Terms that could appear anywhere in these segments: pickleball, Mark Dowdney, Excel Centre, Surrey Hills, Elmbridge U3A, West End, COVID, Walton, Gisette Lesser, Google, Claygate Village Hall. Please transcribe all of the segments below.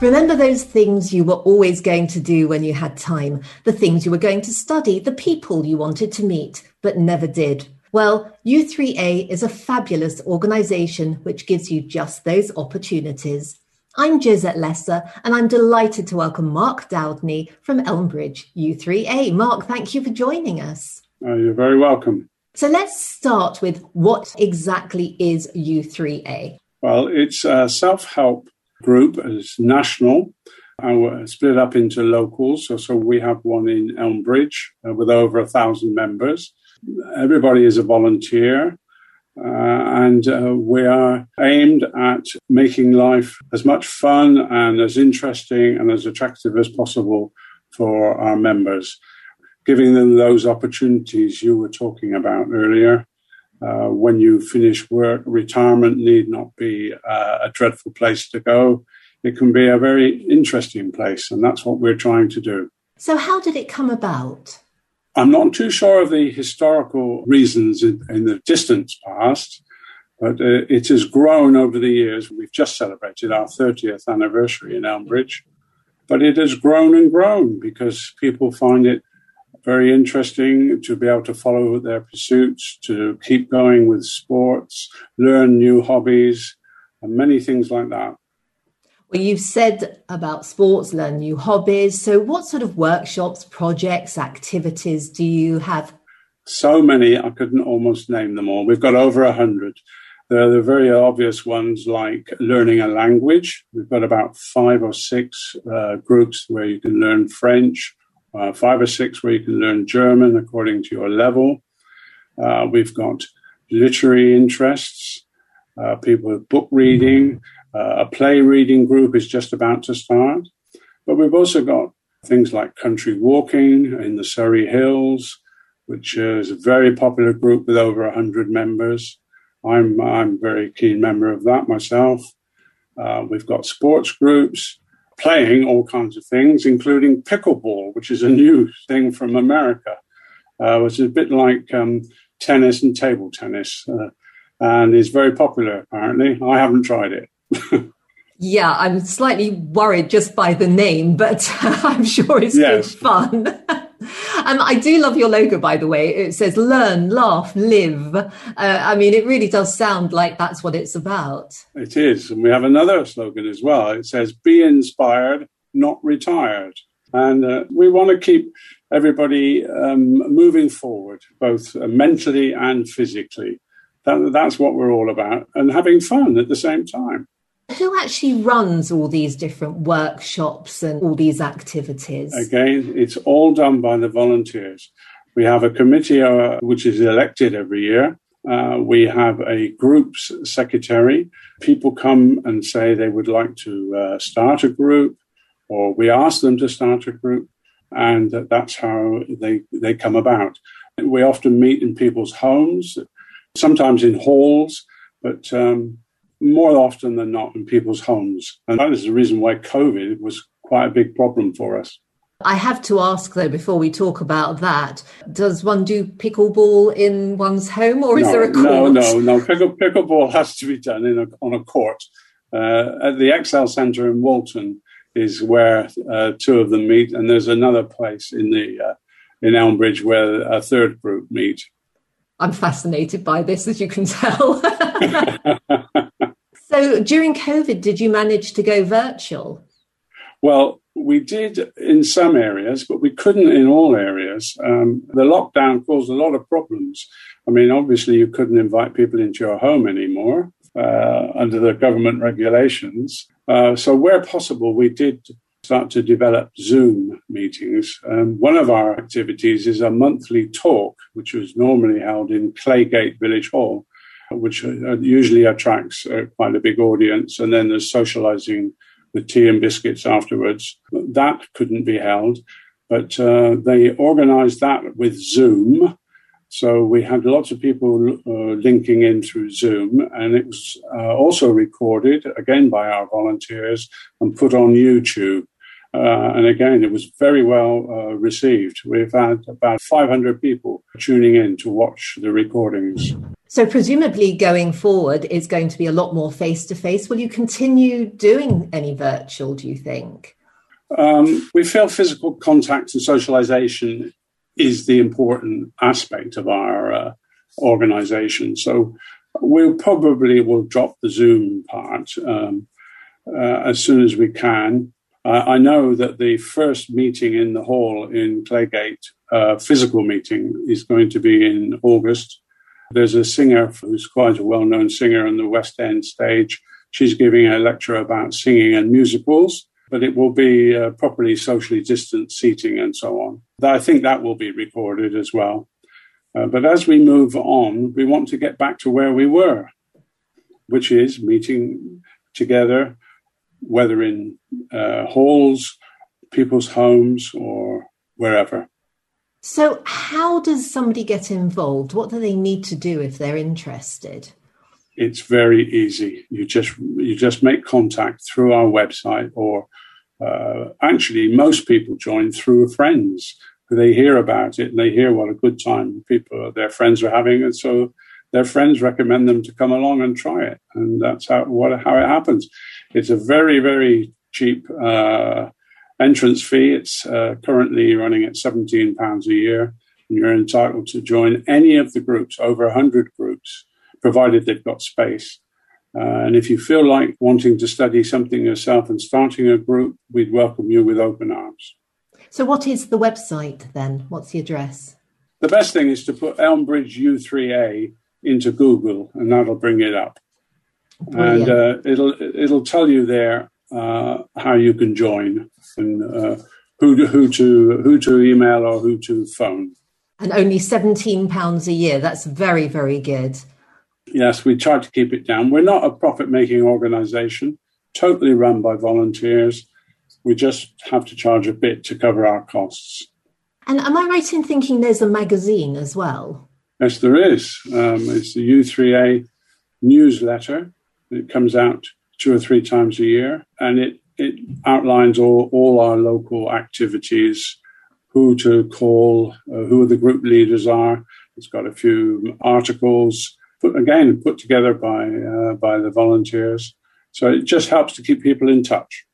Remember those things you were always going to do when you had time, the things you were going to study, the people you wanted to meet but never did. Well, U3A is a fabulous organisation which gives you just those opportunities. I'm Gisette Lesser and I'm delighted to welcome Mark Dowdney from Elmbridge U3A. Mark, thank you for joining us. You're very welcome. So let's start with what exactly is U3A? Well, it's a self-help group. It's national and we're split up into locals. So we have one in Elmbridge with over 1,000 members. Everybody is a volunteer and we are aimed at making life as much fun and as interesting and as attractive as possible for our members, giving them those opportunities you were talking about earlier. When you finish work, retirement need not be a dreadful place to go. It can be a very interesting place, and that's what we're trying to do. So how did it come about? I'm not too sure of the historical reasons in the distant past, but it has grown over the years. We've just celebrated our 30th anniversary in Elmbridge, but it has grown and grown because people find it very interesting to be able to follow their pursuits, to keep going with sports, learn new hobbies, and many things like that. Well, you've said about sports, learn new hobbies. So what sort of workshops, projects, activities do you have? So many, I couldn't almost name them all. We've got over 100. There are the very obvious ones like learning a language. We've got about 5 or 6 groups where you can learn French. 5 or 6 where you can learn German according to your level. We've got literary interests, people with book reading. A play reading group is just about to start. But we've also got things like country walking in the Surrey Hills, which is a very popular group with over 100 members. I'm a very keen member of that myself. We've got sports groups, playing all kinds of things, including pickleball, which is a new thing from America, which is a bit like tennis and table tennis, and is very popular, apparently. I haven't tried it. Yeah, I'm slightly worried just by the name, but I'm sure it's good fun. I do love your logo, by the way. It says, learn, laugh, live. I mean, it really does sound like that's what it's about. It is. And we have another slogan as well. It says, be inspired, not retired. And we want to keep everybody moving forward, both mentally and physically. That's what we're all about, and having fun at the same time. Who actually runs all these different workshops and all these activities? Again, it's all done by the volunteers. We have a committee which is elected every year. We have a group's secretary. People come and say they would like to start a group, or we ask them to start a group, and that's how they come about. We often meet in people's homes, sometimes in halls, but more often than not in people's homes. And that is the reason why COVID was quite a big problem for us. I have to ask, though, before we talk about that, does one do pickleball in one's home, or is there a court? No. Pickleball has to be done on a court. At the Excel Centre in Walton is where 2 of them meet, and there's another place in Elmbridge where a third group meet. I'm fascinated by this, as you can tell. So during COVID, did you manage to go virtual? Well, we did in some areas, but we couldn't in all areas. The lockdown caused a lot of problems. I mean, obviously, you couldn't invite people into your home anymore under the government regulations. So where possible, we did start to develop Zoom meetings. One of our activities is a monthly talk, which was normally held in Claygate Village Hall, which usually attracts quite a big audience. And then there's socialising with tea and biscuits afterwards. That couldn't be held, but they organised that with Zoom. So we had lots of people linking in through Zoom, and it was also recorded, again, by our volunteers and put on YouTube. And again, it was very well received. We've had about 500 people tuning in to watch the recordings. So presumably going forward is going to be a lot more face-to-face. Will you continue doing any virtual, do you think? We feel physical contact and socialisation is the important aspect of our organisation. So we'll probably will drop the Zoom part as soon as we can. I know that the first meeting in the hall in Claygate, physical meeting, is going to be in August. There's a singer who's quite a well-known singer on the West End stage. She's giving a lecture about singing and musicals, but it will be properly socially distanced seating and so on. I think that will be recorded as well. But as we move on, we want to get back to where we were, which is meeting together, whether in halls, people's homes, or wherever. So how does somebody get involved? What do they need to do if they're interested? It's very easy. You just make contact through our website, or actually most people join through friends. They hear about it and they hear what a good time their friends are having, and so their friends recommend them to come along and try it, and that's how it happens. It's a very, very cheap entrance fee. It's currently running at £17 a year, and you're entitled to join any of the groups, over 100 groups, provided they've got space. And if you feel like wanting to study something yourself and starting a group, we'd welcome you with open arms. So what is the website then? What's the address? The best thing is to put Elmbridge U3A into Google, and that'll bring it up. Brilliant. And it'll tell you there how you can join, and who to email or who to phone. And only £17 a year. That's very, very good. Yes, we try to keep it down. We're not a profit-making organisation, totally run by volunteers. We just have to charge a bit to cover our costs. And am I right in thinking there's a magazine as well? Yes, there is. It's the U3A newsletter. It comes out 2 or 3 times a year, and it outlines all our local activities, who to call, who the group leaders are. It's got a few articles, put together by the volunteers. So it just helps to keep people in touch.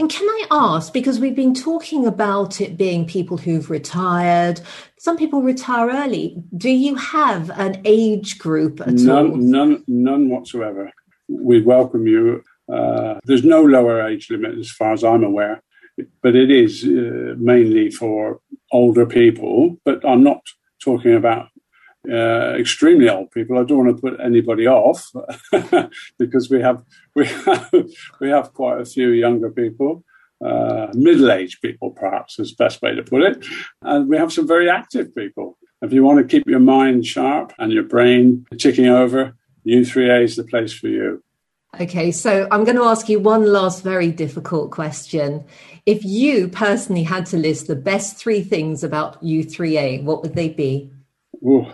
And can I ask, because we've been talking about it being people who've retired, some people retire early. Do you have an age group at all? None whatsoever. We welcome you. There's no lower age limit as far as I'm aware, but it is mainly for older people. But I'm not talking about extremely old people. I don't want to put anybody off because we have quite a few younger people, middle-aged people perhaps is the best way to put it, and we have some very active people. If you want to keep your mind sharp and your brain ticking over, U3A is the place for you. Okay, so I'm going to ask you one last very difficult question. If you personally had to list the best 3 things about U3A, what would they be? Ooh.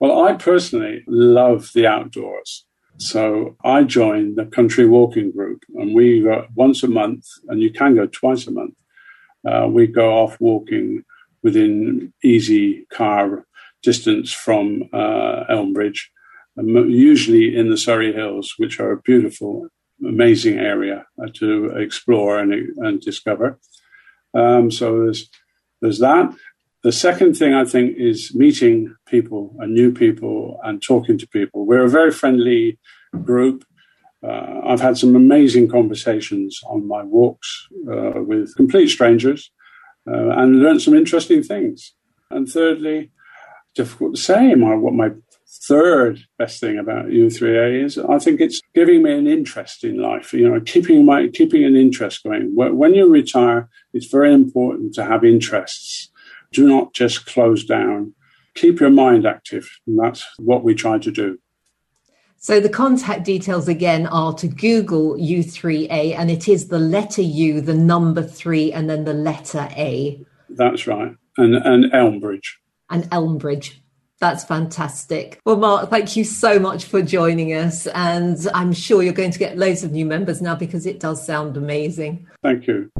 Well, I personally love the outdoors. So I joined the country walking group, and we go once a month, and you can go twice a month. We go off walking within easy car distance from Elmbridge, usually in the Surrey Hills, which are a beautiful, amazing area to explore and discover. So there's that. The second thing, I think, is meeting people and new people and talking to people. We're a very friendly group. I've had some amazing conversations on my walks with complete strangers and learned some interesting things. And thirdly, difficult to say what my third best thing about U3A is. I think it's giving me an interest in life, keeping an interest going. When you retire, it's very important to have interests. Do not just close down. Keep your mind active. And that's what we try to do. So the contact details again are to Google U3A, and it is the letter U, the number 3, and then the letter A. That's right. And Elmbridge. And Elmbridge. That's fantastic. Well, Mark, thank you so much for joining us. And I'm sure you're going to get loads of new members now because it does sound amazing. Thank you.